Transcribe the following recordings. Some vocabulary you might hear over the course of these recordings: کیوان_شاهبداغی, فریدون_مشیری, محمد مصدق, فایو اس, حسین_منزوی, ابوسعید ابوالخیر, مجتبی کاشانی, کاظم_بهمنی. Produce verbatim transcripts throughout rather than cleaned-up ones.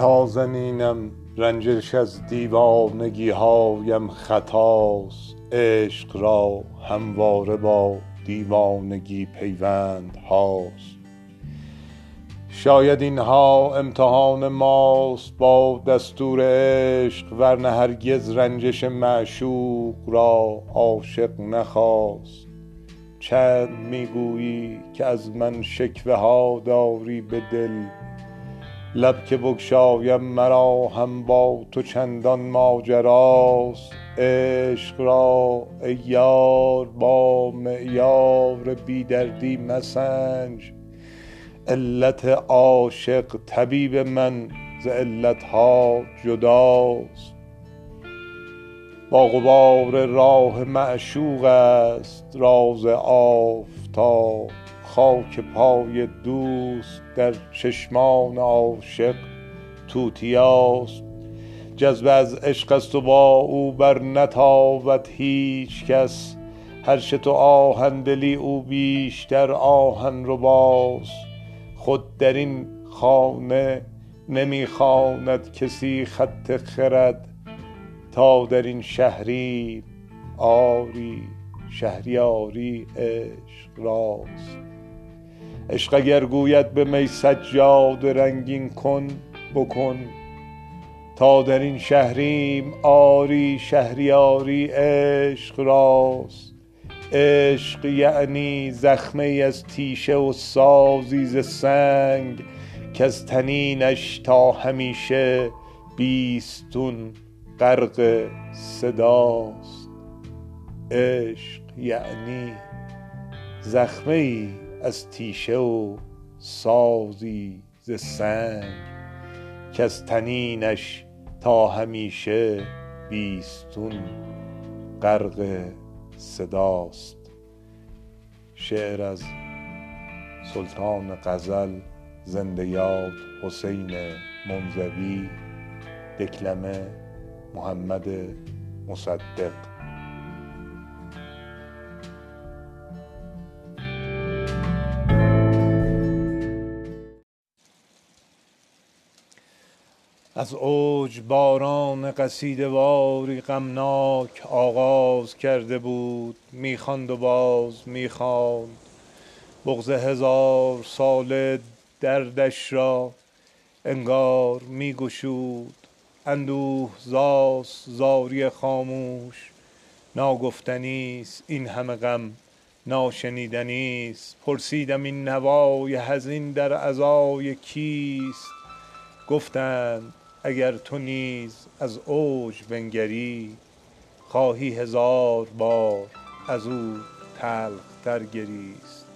نازنینم رنجش از دیوانگی هایم خطاست، عشق را همواره با دیوانگی پیوند هاست. شاید اینها امتحان ماست با دستور عشق، ورنه هرگز رنجش معشوق را عاشق نخواست. چند میگویی که از من شکوه ها داری به دل، لب که بگشایم مرا هم با تو چندان ماجراست. عشق را ای یار با معیار بیدردی مسنج، علت عاشق طبیب من ز علتها جداست. با غبار راه معشوق است راز آفتاب، خاک پای دوست در چشمان عاشق توتیاست. جذب از عشق است و با او بر نتابد هیچ کس، هرچه تو آهندلی او بیشتر آهن رباست. خود در این خانه نمیخواند کسی خط خرد، تا در این شهری آری شهریاری عشق راست. عشق اگر گوید به می سجاد رنگین کن بکن، تا در این شهریم آری شهریاری عشق راست. عشق یعنی زخمه از تیشه و سازی ز سنگ، که از تنینش تا همیشه بیستون غرق صداست. عشق یعنی زخمه ای از تیشه و سازی ز سنگ، که از تنینش تا همیشه بیستون غرق صداست. شعر از سلطان غزل، زنده یاد حسین منزوی، دکلمه محمد مصدق. از اوج باران قصیده‌واری غمناک آغاز کرده بود، میخواند و باز میخواند بغض هزار ساله دردش را انگار میگشود. اندوه زاس زاری خاموش، ناگفتنیست این همه غم ناشنیدنیست. پرسیدم این نوای حزین در عزای کیست؟ گفتند اگر تو نیز از اوج بنگری، خواهی هزار بار از او تلختر گریست.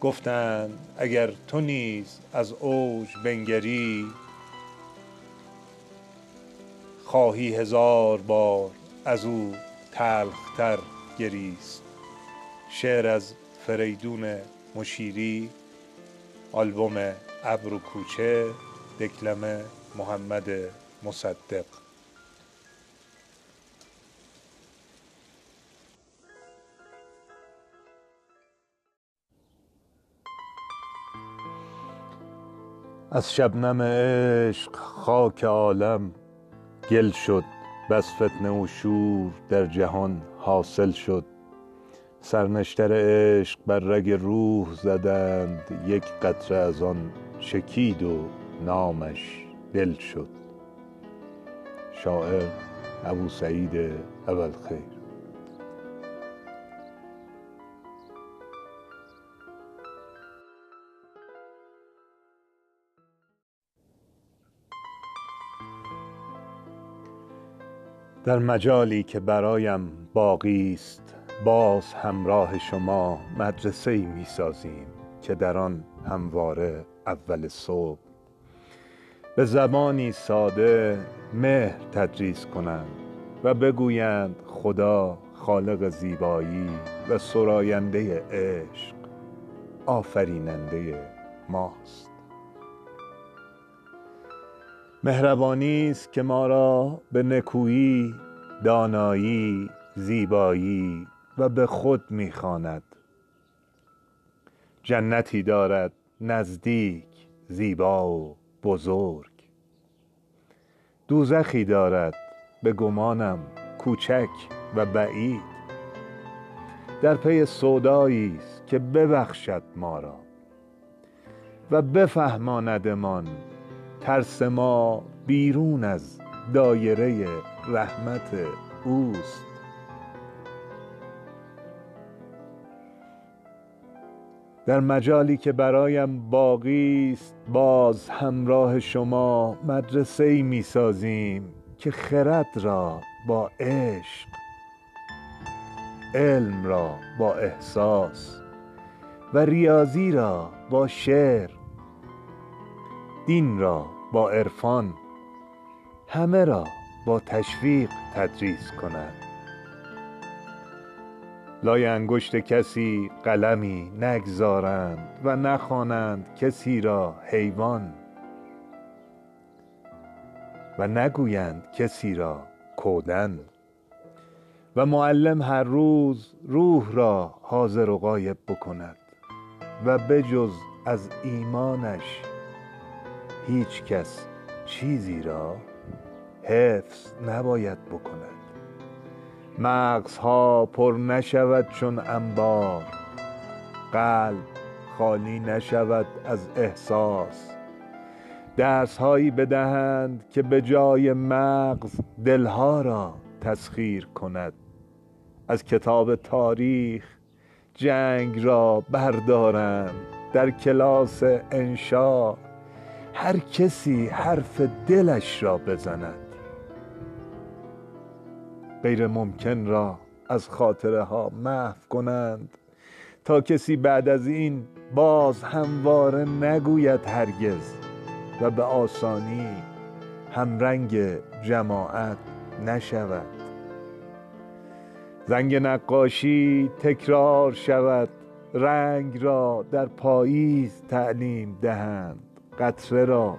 گفتند اگر تو نیز از اوج بنگری، خواهی هزار بار از او تلختر گریست. شعر از فریدون مشیری، آلبوم ابر و کوچه، دکلمه محمد مصدق. از شبنم عشق خاک عالم گل شد، بس فتنه و شور در جهان حاصل شد. سرنشتر عشق بر رگ روح زدند، یک قطره از آن چکید و نامش دل شد. شاعر ابوسعید ابوالخیر. در مجالی که برایم باقی است، باز همراه شما مدرسه‌ای می‌سازیم که در آن همواره اول صبح به زبانی ساده مهر تدریس کنند و بگویند خدا خالق زیبایی و سراینده عشق آفریننده ماست. مهربانی است که ما را به نکویی، دانایی، زیبایی و به خود می‌خواند. جنتی دارد نزدیک، زیبا و بزرگ. دوزخی دارد به گمانم کوچک و بعید، در پی سودایی است که ببخشد ما را و بفهماندمان ترس ما بیرون از دایره رحمت اوست. در مجالی که برایم باقی است باز همراه شما مدرسه‌ای می‌سازیم که خرد را با عشق، علم را با احساس و ریاضی را با شعر، دین را با عرفان، همه را با تشویق تدریس کند. لای انگشت کسی قلمی نگذارند و نخوانند کسی را حیوان و نگویند کسی را کودن، و معلم هر روز روح را حاضر و غایب بکند و بجز از ایمانش هیچ کس چیزی را حفظ نباید بکند. مغزها پر نشود چون انبار، قلب خالی نشود از احساس. درسهایی بدهند که به جای مغز دلها را تسخیر کند، از کتاب تاریخ جنگ را بردارند. در کلاس انشا هر کسی حرف دلش را بزند، غیر ممکن را از خاطره ها محو کنند تا کسی بعد از این باز همواره نگوید هرگز و به آسانی همرنگ جماعت نشود. زنگ نقاشی تکرار شود، رنگ را در پاییز تعلیم دهند، قطره را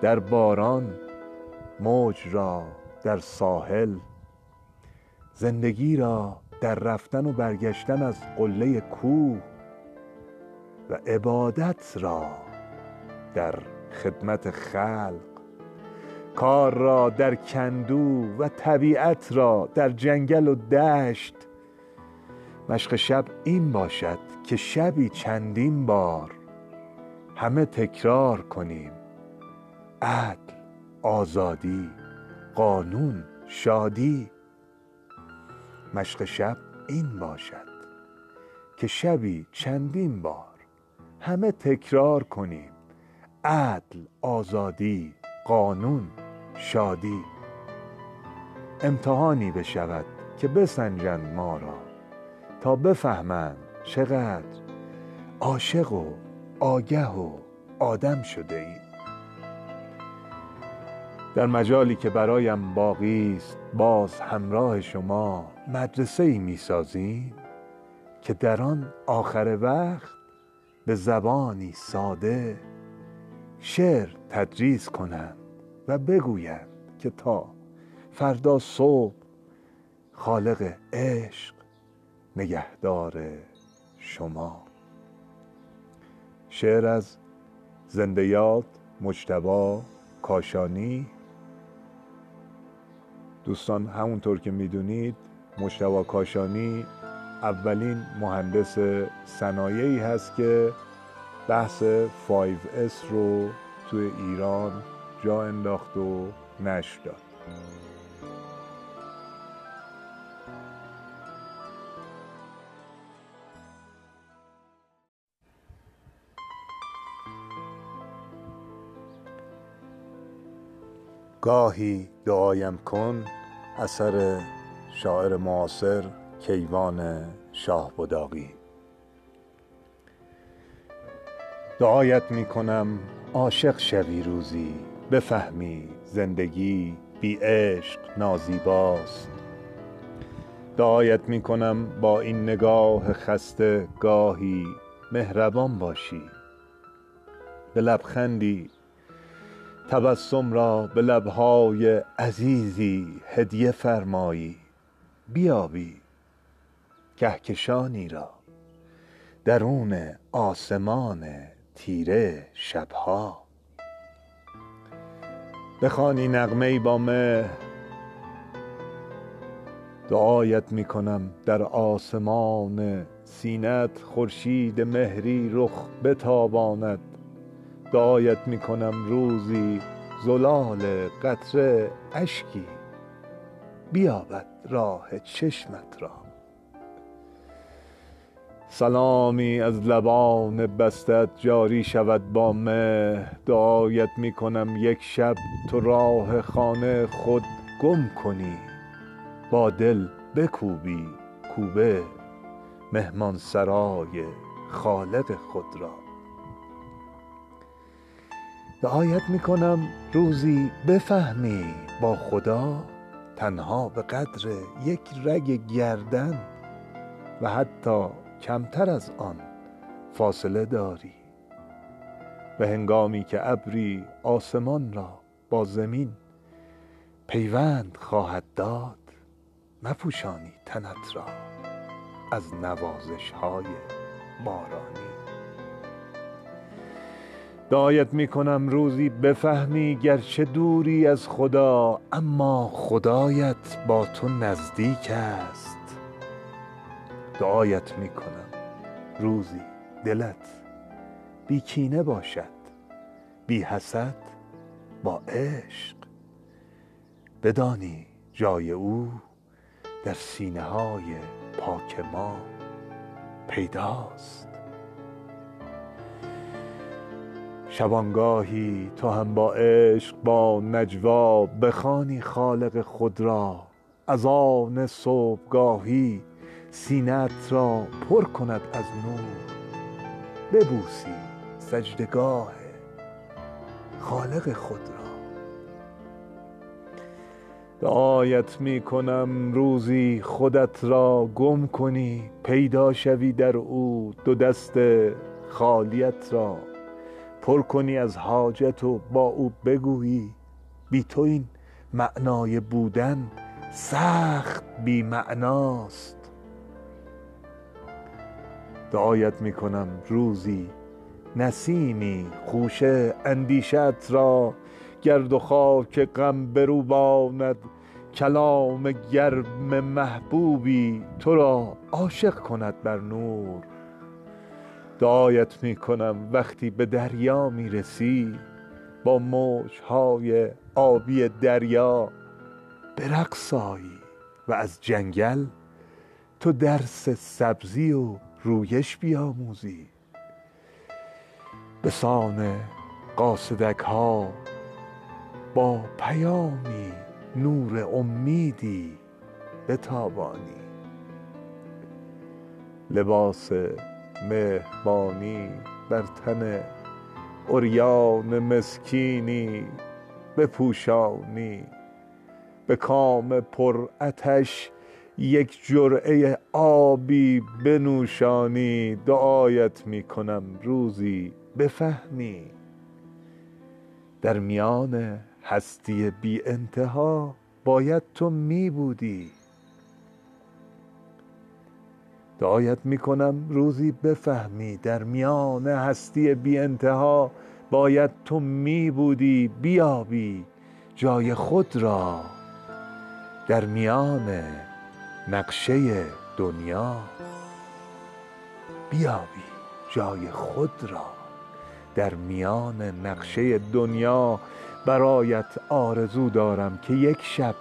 در باران، موج را در ساحل، زندگی را در رفتن و برگشتن از قله کوه و عبادت را در خدمت خلق، کار را در کندو و طبیعت را در جنگل و دشت. مشق شب این باشد که شبی چندین بار همه تکرار کنیم: عدل، آزادی، قانون، شادی. مشق شب این باشد که شبی چندین بار همه تکرار کنیم: عدل، آزادی، قانون، شادی. امتحانی بشود که بسنجند ما را تا بفهمند چقدر عاشق و آگه و آدم شده ایم. در مجالی که برایم باقی است باز همراه شما مدرسه‌ای می‌سازیم که در آن آخر وقت به زبانی ساده شعر تدریس کنند و بگویند که تا فردا صبح خالق عشق نگهدار شما. شعر از زنده‌یاد مجتبی کاشانی. دوستان همونطور که میدونید مجتبی کاشانی اولین مهندس صنایعی هست که بحث فایو اس رو توی ایران جا انداخت و نشر داد. گاهی دعایم کن، اثر شاعر معاصر کیوان شاهبداغی. دعایت می کنم عاشق شوی روزی، بفهمی زندگی بی عشق نازیباست. دعایت می کنم با این نگاه خسته گاهی مهربان باشی، به لبخندی تبسم را به لبهای عزیزی هدیه فرمایی. بیابی کهکشانی را درون آسمان تیره شبها. بخوانی نغمه‌ای با مهر، دعایت میکنم در آسمان سینت خورشید مهری رخ بتاباند، دعایت میکنم روزی زلال قطره اشکی بیابد راه چشمت را. سلامی از لبان بستت جاری شود با مهر، دعایت میکنم یک شب تو راه خانه خود گم کنی، با دل بکوبی کوبه مهمان سرای خالق خود را. دعایت میکنم روزی بفهمی با خدا تنها به قدر یک رگ گردن و حتی کمتر از آن فاصله داری، و هنگامی که ابری آسمان را با زمین پیوند خواهد داد، مپوشانی تنت را از نوازش های بارانی. دعایت میکنم روزی بفهمی گرچه دوری از خدا، اما خدایت با تو نزدیک است. دعایت میکنم روزی دلت بی کینه باشد، بی حسد، با عشق، بدانی جای او در سینه های پاک ما پیداست. شبانگاهی تو هم با عشق با نجوا بخوانی خالق خود را، از آن صبحگاهی سینت را پر کند از نور، ببوسی سجدگاه خالق خود را. دعایت میکنم روزی خودت را گم کنی، پیدا شوی در او، دو دست خالیت را پر کنی از حاجت و با او بگویی بی تو این معنای بودن سخت بی معناست. دعایت میکنم روزی نسیمی خوشه اندیشت را گرد و خاک غم بروباند، کلام گرم محبوبی تو را عاشق کند بر نور. دعایت میکنم وقتی به دریا میرسی با موجهای آبی دریا برقصایی و از جنگل تو درس سبزی و رویش بیاموزی، به سان قاصدک ها با پیامی نور امیدی بتابانی، لباس مهربانی بر تن عریان مسکینی بپوشانی، به کام پر آتش یک جرعه آبی بنوشانی. دعایت میکنم روزی بفهمی در میان هستی بی انتها باید تو می بودی. دعایت میکنم روزی بفهمی در میان هستی بی انتها باید تو می بودی، بیابی جای خود را در میان نقشه دنیا، بیابی جای خود را در میان نقشه دنیا. برایت آرزو دارم که یک شب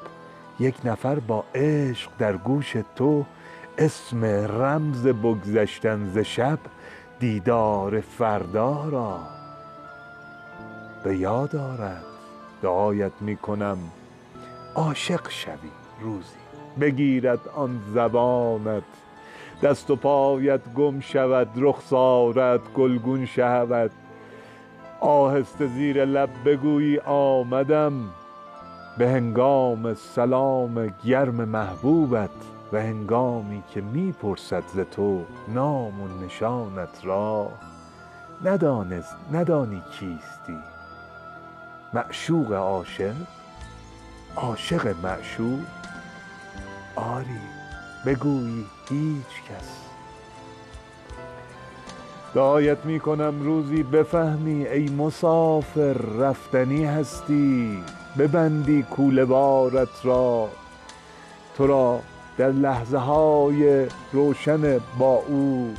یک نفر با عشق در گوش تو اسم رمز بگذشتن ز شب دیدار فردا را به یاد آرد. دعایت میکنم عاشق شوی روزی، بگیرد آن زبانت، دست و پایت گم شود، رخسارت گلگون شود، آهسته زیر لب بگویی آمدم، به هنگام سلام گرم محبوبت و هنگامی که میپرسد ز تو نام و نشانت را، ندانست ندانی کیستی، معشوق عاشق، عاشق معشوق، آری بگویی هیچ کس. دعایت میکنم روزی بفهمی ای مسافر رفتنی هستی، ببندی کوله بارت را، تو را در لحظه های روشن با او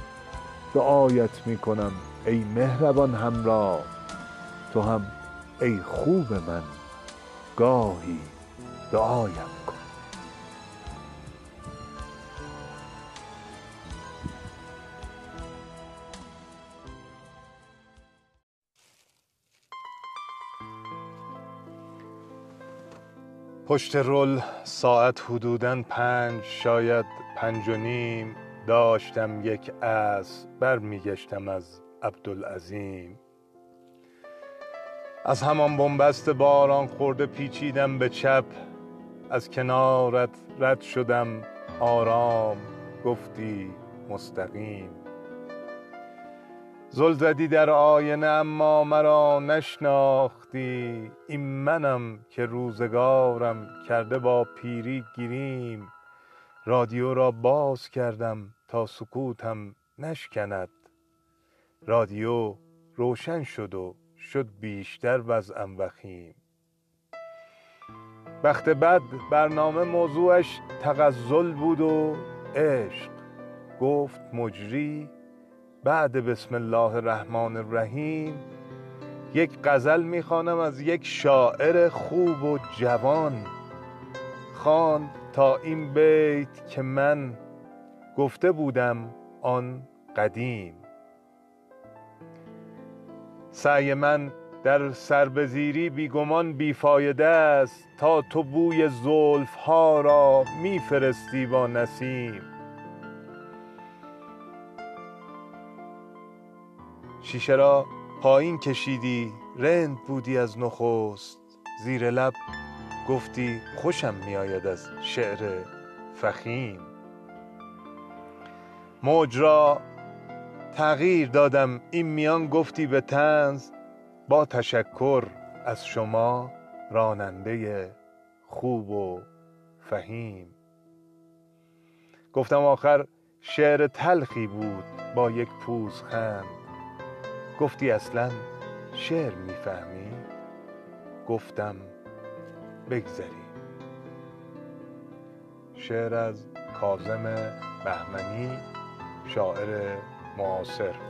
دعایت می کنم ای مهربان همراه، تو هم ای خوب من گاهی دعایم کن. پشت رول ساعت حدوداً پنج، شاید پنج و نیم داشتم یک اسب بر میگشتم از عبدالعظیم. از همان بنبست باران خورده پیچیدم به چپ، از کنارت رد شدم آرام، گفتی مستقیم. زل زدی در آینه اما مرا نشناختی، این منم که روزگارم کرده با پیری گیریم. رادیو را باز کردم تا سکوتم نشکند، رادیو روشن شد و شد بیشتر وضعم وخیم. بخت بد برنامه موضوعش تغزل بود و عشق، گفت مجری بعد بسم الله الرحمن الرحیم یک غزل میخوانم از یک شاعر خوب و جوان. خواند تا این بیت که من گفته بودم آن قدیم. سعی من در سربزیری بیگمان بیفایده است، تا تو بوی زلف ها را میفرستی با نسیم. شیشه را پایین کشیدی، رند بودی از نخست، زیر لب گفتی خوشم میآید از شعر فخیم. موج را تغییر دادم، این میان گفتی به طنز با تشکر از شما راننده خوب و فهیم. گفتم آخر شعر تلخی بود با یک پوزخند، گفتی اصلا شعر میفهمی؟ گفتم بگذری. شعر از کاظم بهمنی، شاعر معاصر.